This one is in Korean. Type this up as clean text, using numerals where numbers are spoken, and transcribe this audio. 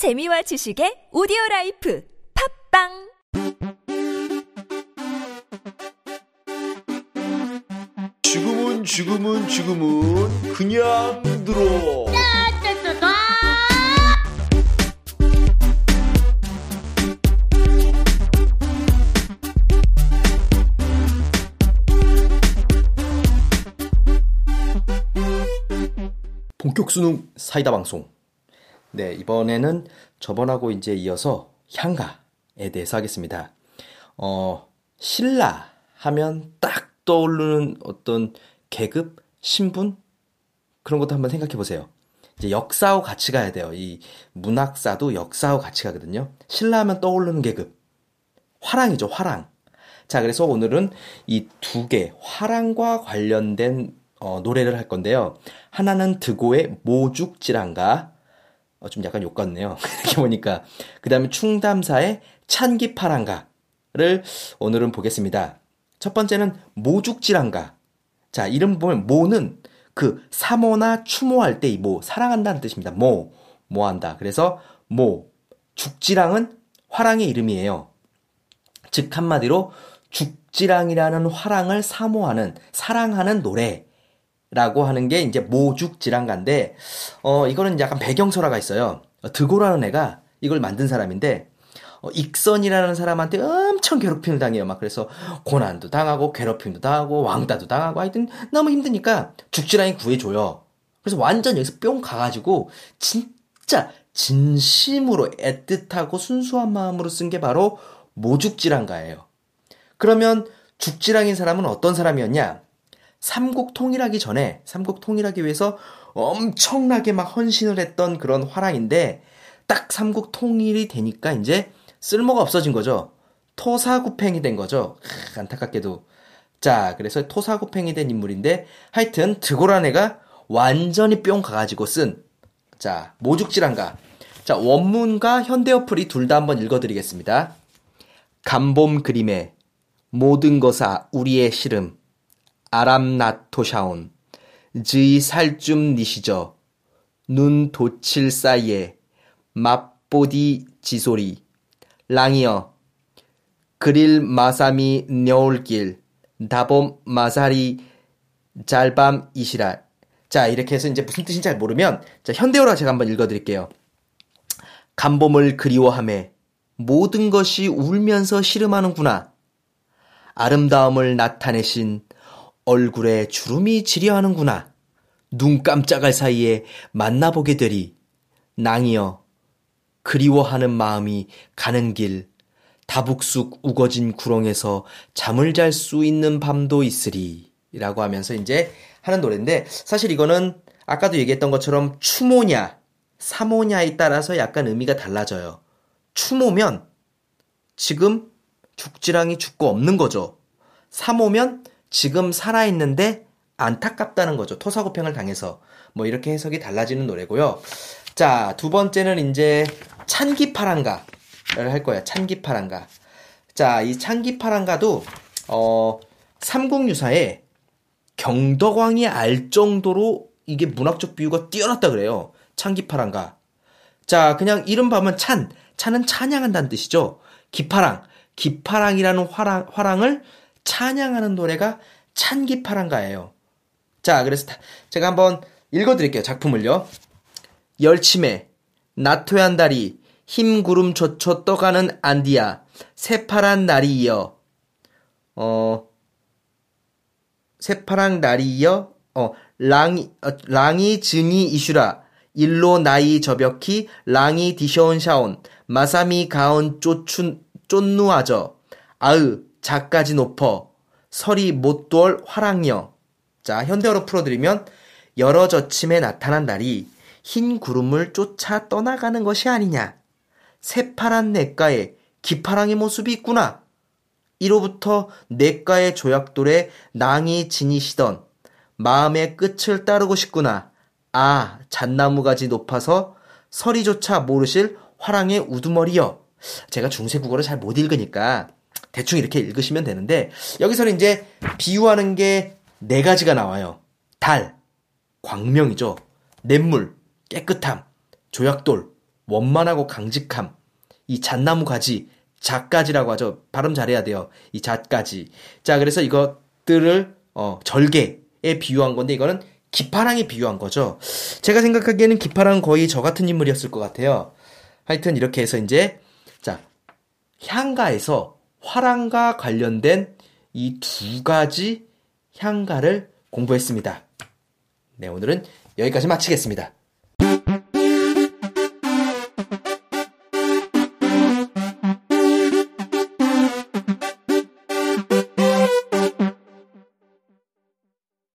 재미와 지식의 오디오라이프 팝빵! 지금은 그냥 들어. 본격 수능 사이다 방송. 네, 이번에는 저번하고 이제 이어서 향가에 대해서 하겠습니다. 신라 하면 딱 떠오르는 어떤 계급, 신분 그런 것도 한번 생각해 보세요. 이제 역사하고 같이 가야 돼요. 이 문학사도 역사하고 같이 가거든요. 신라하면 떠오르는 계급 화랑이죠, 화랑. 자, 그래서 오늘은 이 두 개 화랑과 관련된 노래를 할 건데요. 하나는 드고의 모죽지랑가, 좀 약간 욕 같네요. 이렇게 보니까. 그 다음에 충담사의 찬기파랑가를 오늘은 보겠습니다. 첫 번째는 모죽지랑가. 자, 이름 보면 모는 그 사모나 추모할 때 이 모, 사랑한다는 뜻입니다. 모, 모한다. 그래서 모, 죽지랑은 화랑의 이름이에요. 즉 한마디로 죽지랑이라는 화랑을 사모하는, 사랑하는 노래라고 하는 게 이제 모죽지랑가인데, 이거는 약간 배경설화가 있어요. 드고라는 애가 이걸 만든 사람인데, 익선이라는 사람한테 엄청 괴롭힘을 당해요. 막 그래서 고난도 당하고 괴롭힘도 당하고 왕따도 당하고 하여튼 너무 힘드니까 죽지랑이 구해줘요. 그래서 완전 여기서 뿅 가가지고 진짜 진심으로 애틋하고 순수한 마음으로 쓴 게 바로 모죽지랑가예요. 그러면 죽지랑인 사람은 어떤 사람이었냐? 삼국 통일하기 위해서 엄청나게 막 헌신을 했던 그런 화랑인데, 딱 삼국 통일이 되니까 이제 쓸모가 없어진 거죠. 토사구팽이 된 거죠. 안타깝게도. 자, 그래서 토사구팽이 된 인물인데, 하여튼 드고란 애가 완전히 뿅 가가지고 쓴, 자, 모죽지랑가. 자, 원문과 현대 어플이 둘 다 한번 읽어드리겠습니다. 간봄 그림에 모든 것아 우리의 시름 아람나토샤온 지이 살쯤 니시저 눈 도칠 사이에 맛보디 지소리 랑이여 그릴 마사미 녀올길 다봄 마사리 잘밤 이시랄. 자, 이렇게 해서 이제 무슨 뜻인지 잘 모르면, 자, 현대어로 제가 한번 읽어드릴게요. 간봄을 그리워하며 모든 것이 울면서 시름하는구나. 아름다움을 나타내신 얼굴에 주름이 지려하는구나. 눈 깜짝할 사이에 만나보게 되리. 낭이여 그리워하는 마음이 가는 길 다북숙 우거진 구렁에서 잠을 잘 수 있는 밤도 있으리 라고 하면서 이제 하는 노래인데, 사실 이거는 아까도 얘기했던 것처럼 추모냐 사모냐에 따라서 약간 의미가 달라져요. 추모면 지금 죽지랑이 죽고 없는 거죠. 사모면 지금 살아있는데 안타깝다는 거죠. 토사구팽을 당해서. 뭐 이렇게 해석이 달라지는 노래고요. 자, 두 번째는 이제 찬기파랑가를 할 거예요. 찬기파랑가. 자, 이 찬기파랑가도 삼국유사에 경덕왕이 알 정도로 이게 문학적 비유가 뛰어났다 그래요. 찬기파랑가. 자, 그냥 이른바면 찬은 찬양한다는 뜻이죠. 기파랑이라는 화랑을 찬양하는 노래가 찬기파랑가예요. 자, 그래서 제가 한번 읽어드릴게요. 작품을요. 열침에 나토얀 달이 흰 구름 젖혀 떠가는 안디야 새파란 날이여 랑이 증이 이슈라 일로 나이 저벽히 랑이 디셔온 샤온 마사미 가온 쫓누아저 아으 자까지 높어 설이 못돌 화랑여. 자, 현대어로 풀어드리면 여러 저침에 나타난 날이 흰 구름을 쫓아 떠나가는 것이 아니냐. 새파란 냇가에 기파랑의 모습이 있구나. 이로부터 냇가의 조약돌에 낭이 지니시던 마음의 끝을 따르고 싶구나. 아, 잣나무가지 높아서 서리조차 모르실 화랑의 우두머리여. 제가 중세 국어를 잘 못 읽으니까 대충 이렇게 읽으시면 되는데, 여기서는 이제 비유하는 게 네 가지가 나와요. 달, 광명이죠. 냇물, 깨끗함, 조약돌, 원만하고 강직함, 이 잣나무 가지, 잣가지라고 하죠. 발음 잘해야 돼요. 이 잣가지. 자, 그래서 이것들을 절개에 비유한 건데, 이거는 기파랑에 비유한 거죠. 제가 생각하기에는 기파랑은 거의 저 같은 인물이었을 것 같아요. 하여튼 이렇게 해서 이제, 자, 향가에서 화랑과 관련된 이 두 가지 향가를 공부했습니다. 네, 오늘은 여기까지 마치겠습니다.